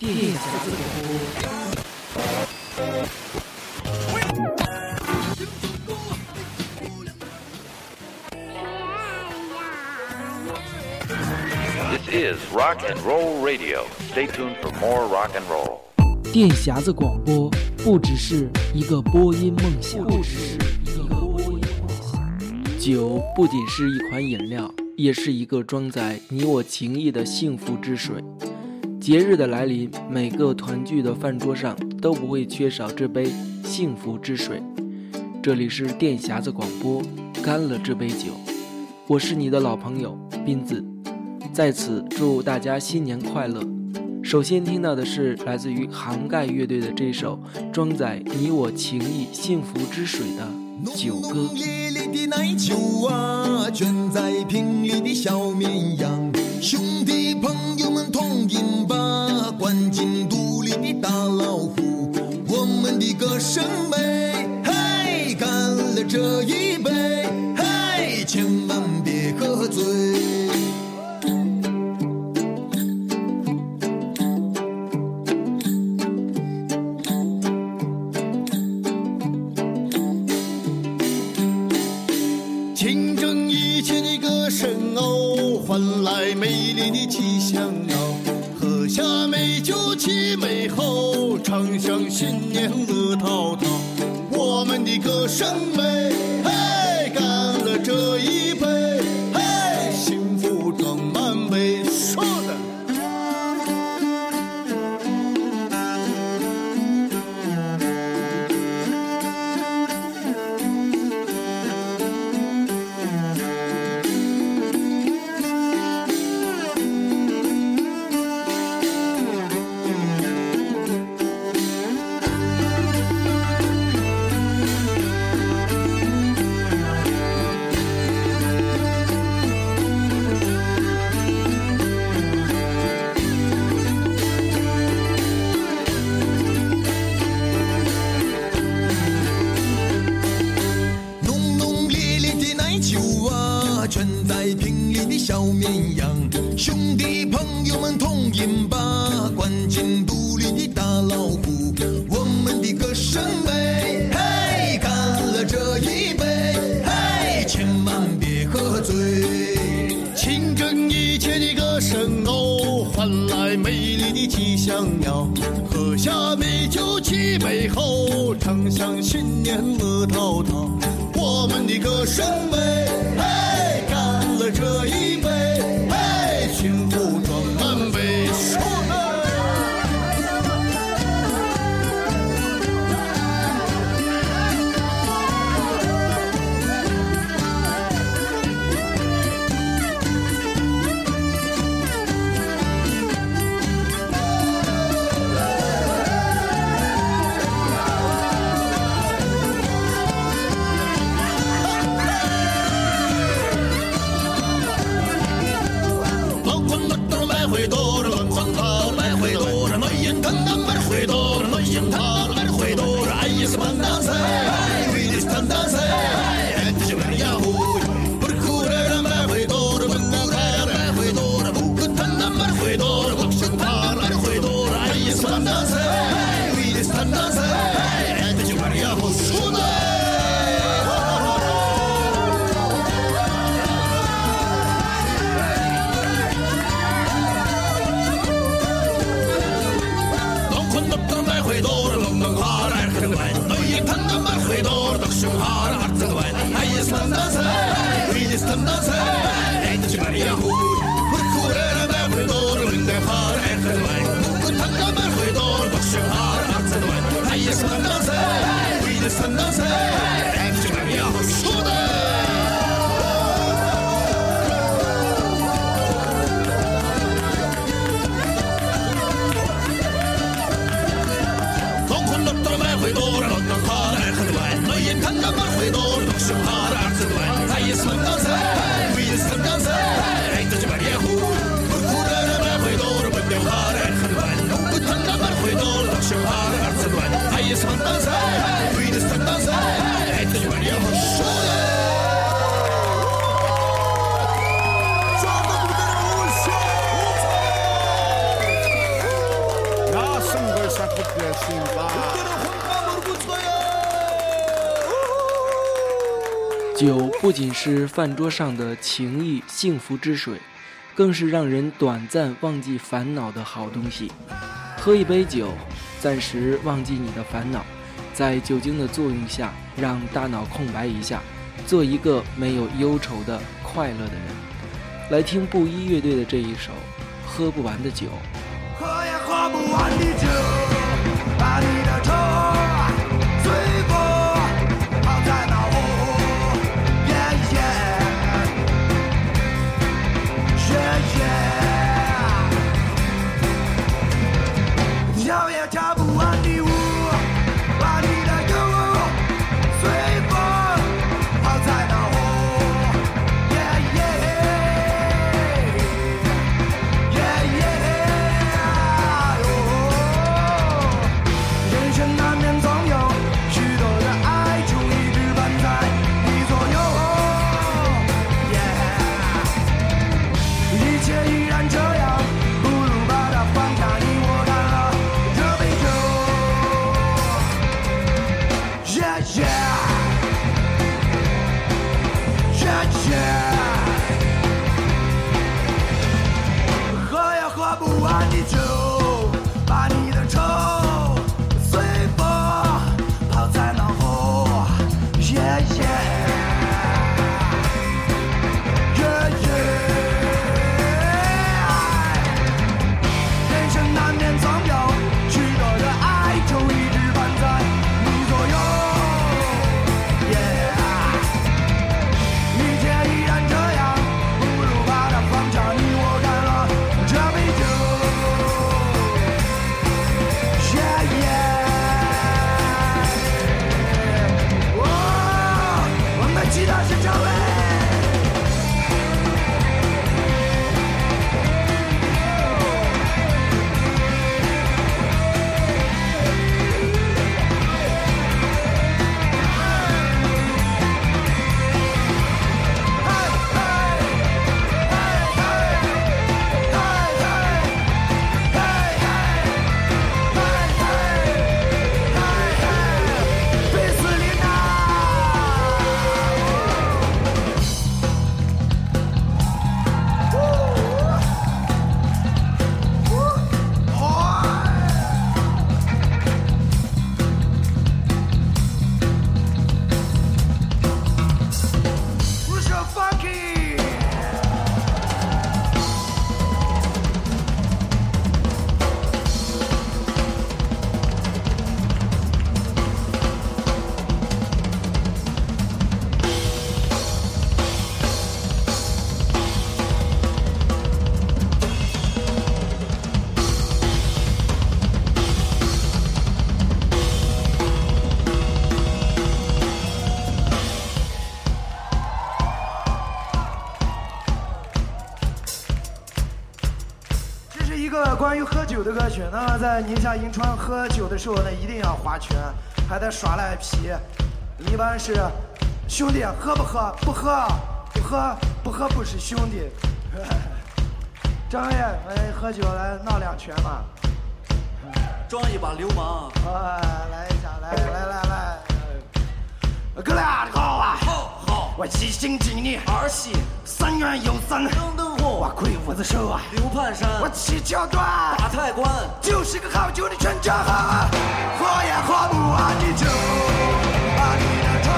地下之徒。This is rock and roll radio. Stay tuned for more rock and roll. 电匣子广播不只是一个播音梦想，酒不仅是一款饮料，也是一个装载你我情谊的幸福之水。节日的来临，每个团聚的饭桌上都不会缺少这杯幸福之水。这里是电匣子广播，干了这杯酒。我是你的老朋友斌子，在此祝大家新年快乐。首先听到的是来自于涵盖乐队的这首装载你我情谊幸福之水的酒歌。浓浓烈烈的奶酒啊，卷在瓶里的小绵羊，兄弟朋友们同饮吧，灌进肚里的大老虎，我们的歌声美，嘿，干了这一杯，嘿，千万别喝醉。换来美丽的吉祥哦，喝下美酒齐美后，唱响新年乐陶陶。我们的歌声美，嘿，干了这一杯，嘿，幸福装满杯。说的。sapato assim,哇！酒不仅是饭桌上的情谊、幸福之水，更是让人短暂忘记烦恼的好东西。喝一杯酒，暂时忘记你的烦恼，在酒精的作用下，让大脑空白一下，做一个没有忧愁的快乐的人。来听布衣乐队的这一首《喝不完的酒》。喝呀喝不完的酒，把你的愁醉过，抛在脑后，耶耶耶耶，跳也跳不完的舞，把你的忧随风抛在脑后，耶耶耶耶耶。人生难免总有许多的哀愁一直伴在你左右，耶，一切依然这样，不如把它放下，你我干了这杯酒，耶耶耶耶。喝呀喝不完的酒，把你的愁随风抛在脑后，耶耶耶耶。人生难免总有许多的哀愁一直伴在你左右，耶，一切依然这样，不如把它放下，你我干了这杯酒，耶耶。我们的吉他是张伟。关于喝酒的歌曲，那么在宁夏银川喝酒的时候呢，一定要划拳，还得耍赖皮。一般是兄弟喝不喝？不喝，不喝，不喝不是兄弟。张爷，来喝酒来闹两拳嘛，装一把流氓。来一下，来。哥俩好啊，好，我一心尽力儿戏，三元有三。我鬼斧子手啊，刘盼山，我七窍断，打太官，就是个好酒的全家汉，喝也喝不完的酒，把你的愁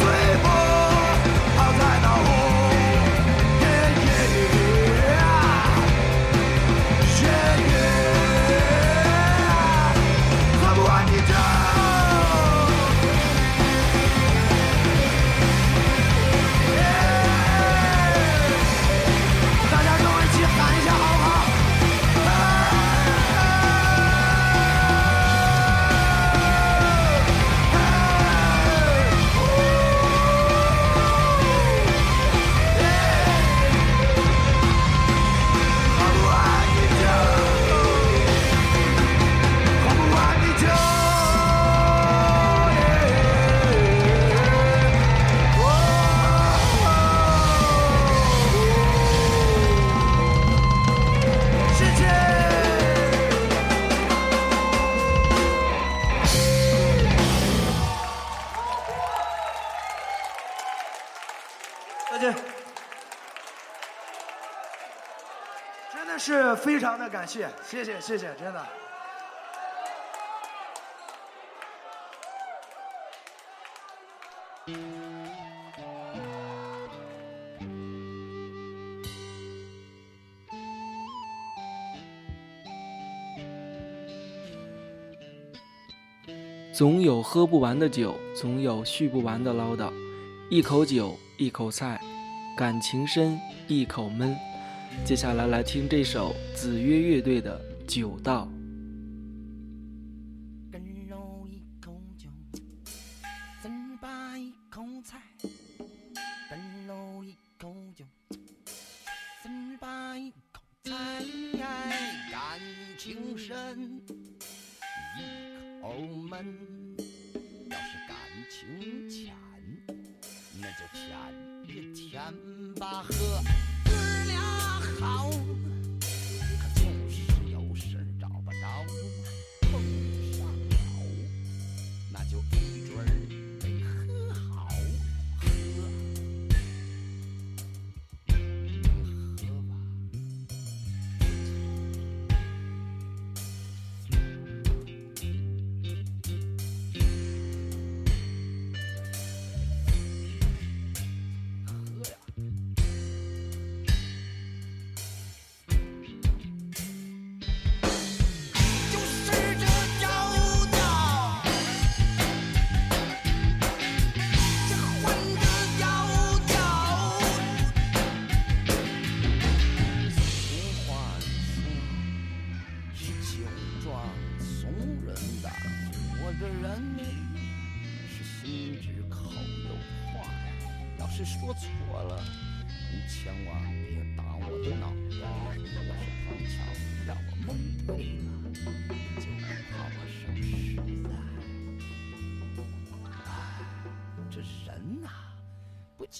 随风抛在脑后，耶耶耶耶，喝不完的酒。非常的感谢，谢谢谢谢，真的。总有喝不完的酒，总有续不完的唠叨，一口酒，一口菜，感情深，一口闷。接下来来听这首子曰乐队的《酒道》。跟肉一口酒，糍粑一口菜，跟肉一口酒，糍粑一口菜，感情深，一口闷。要是感情浅，那就甜一甜吧，喝哥俩好，可就是有事找不着，碰上了那就一准儿得喝好喝，喝吧，喝呀。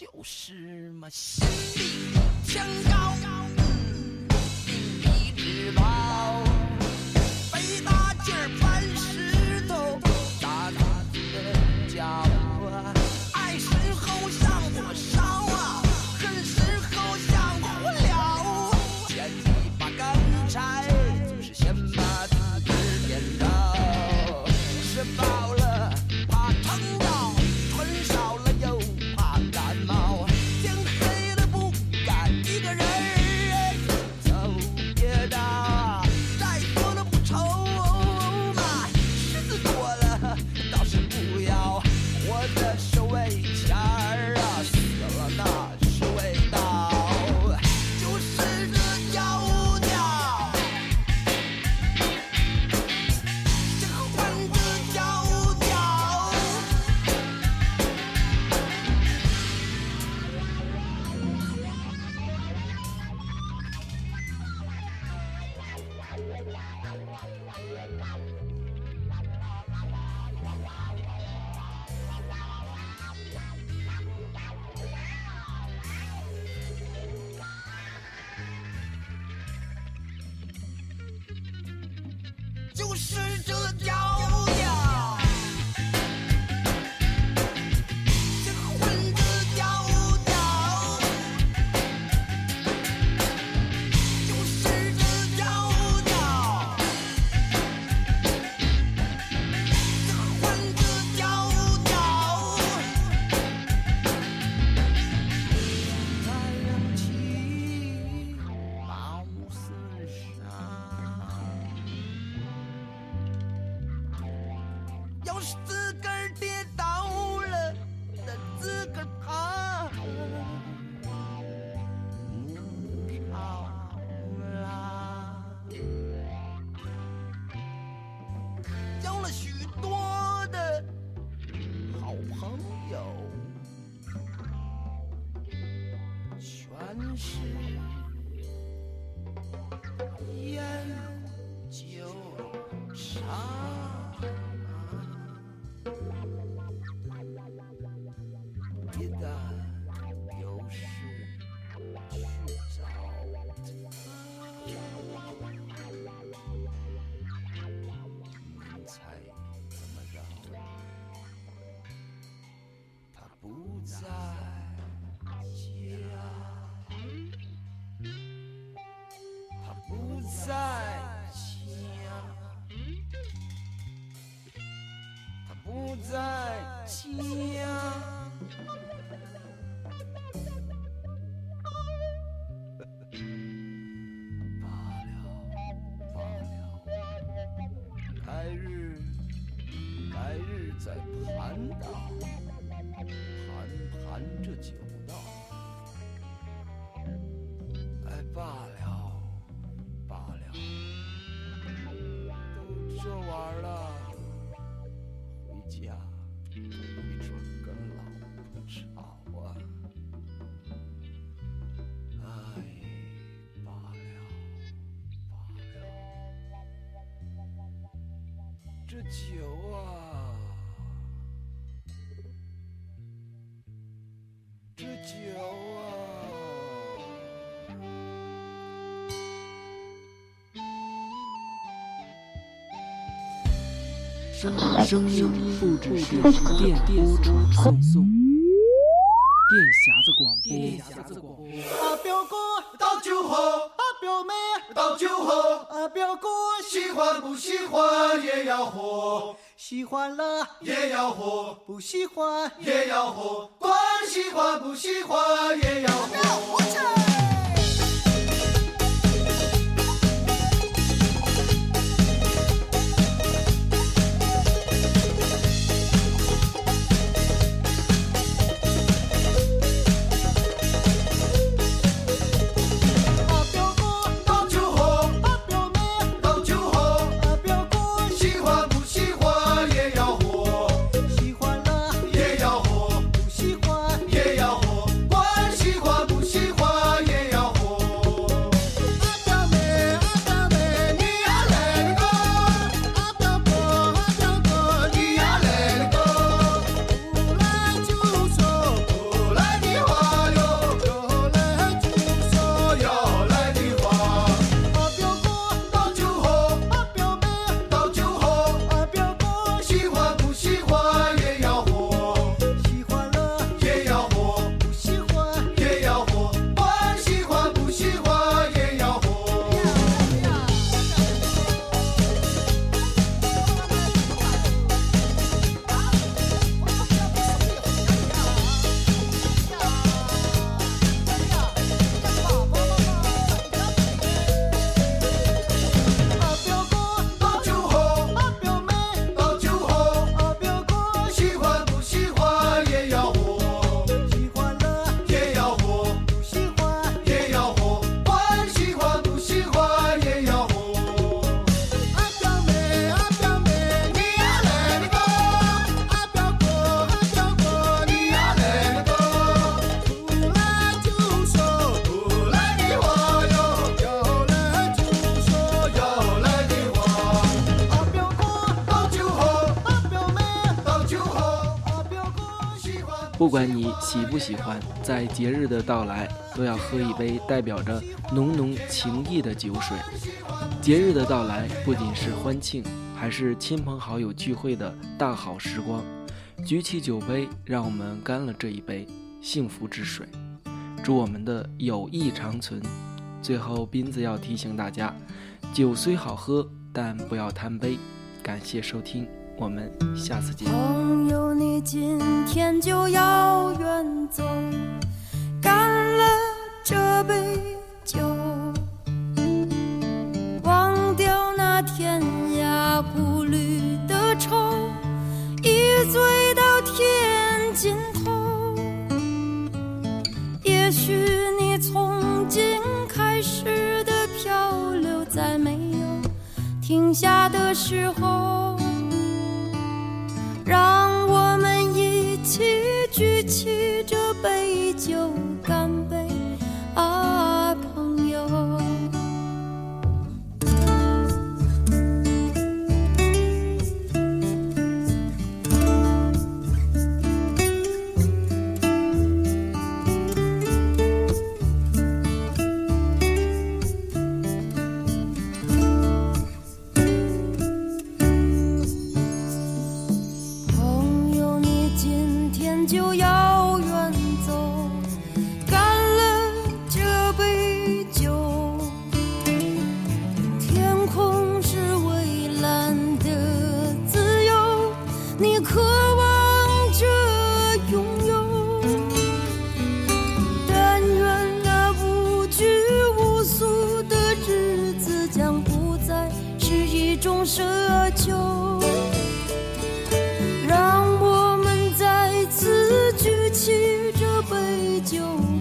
就是嘛，心比天高，一直跑，肥大劲儿搬石头，打打的脚啊，爱时候上火烧啊，恨时候像火燎，捡一把干柴，就是先把自个儿点着，吃饱了怕撑到，吞少了又。家。罢了，来日再盘道，盘这九道。哎，罢了，都这玩意儿了，回家一准跟老婆吵啊！哎，罢了，这酒啊，这酒啊。 声音录制室电波传送，电匣子广播。啊，表哥倒酒喝，啊，表妹倒酒喝，啊，表哥喜欢不喜欢也要喝，喜欢了也要喝，不喜欢也要喝，管喜欢不喜欢也要喝。 不管你喜不喜欢，在节日的到来，都要喝一杯代表着浓浓情谊的酒水。节日的到来不仅是欢庆，还是亲朋好友聚会的大好时光。举起酒杯，让我们干了这一杯幸福之水，祝我们的友谊长存。最后，斌子要提醒大家，酒虽好喝，但不要贪杯。感谢收听。 我们下次见。朋友，你今天就要远走，干了这杯酒，忘掉那天涯孤旅的愁，一醉到天尽头。也许你从今开始的漂流，在没有停下的时候。 让我们一起举起这杯酒，干杯啊，朋友！就要远走。种奢求，让我们再次举起这杯酒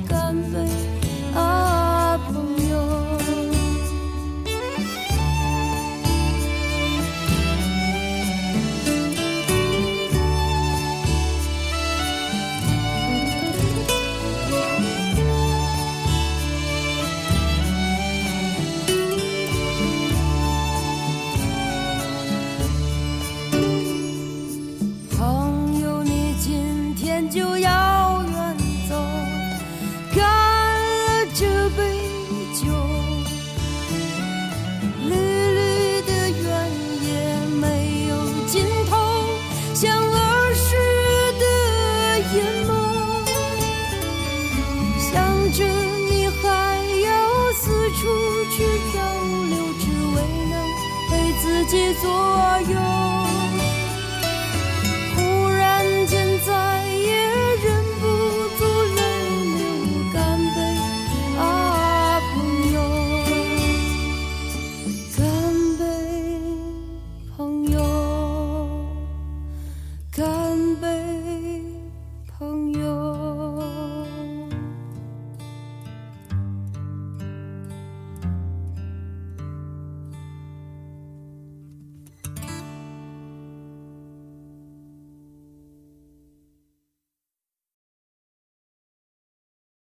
干杯啊，朋友。自己左右。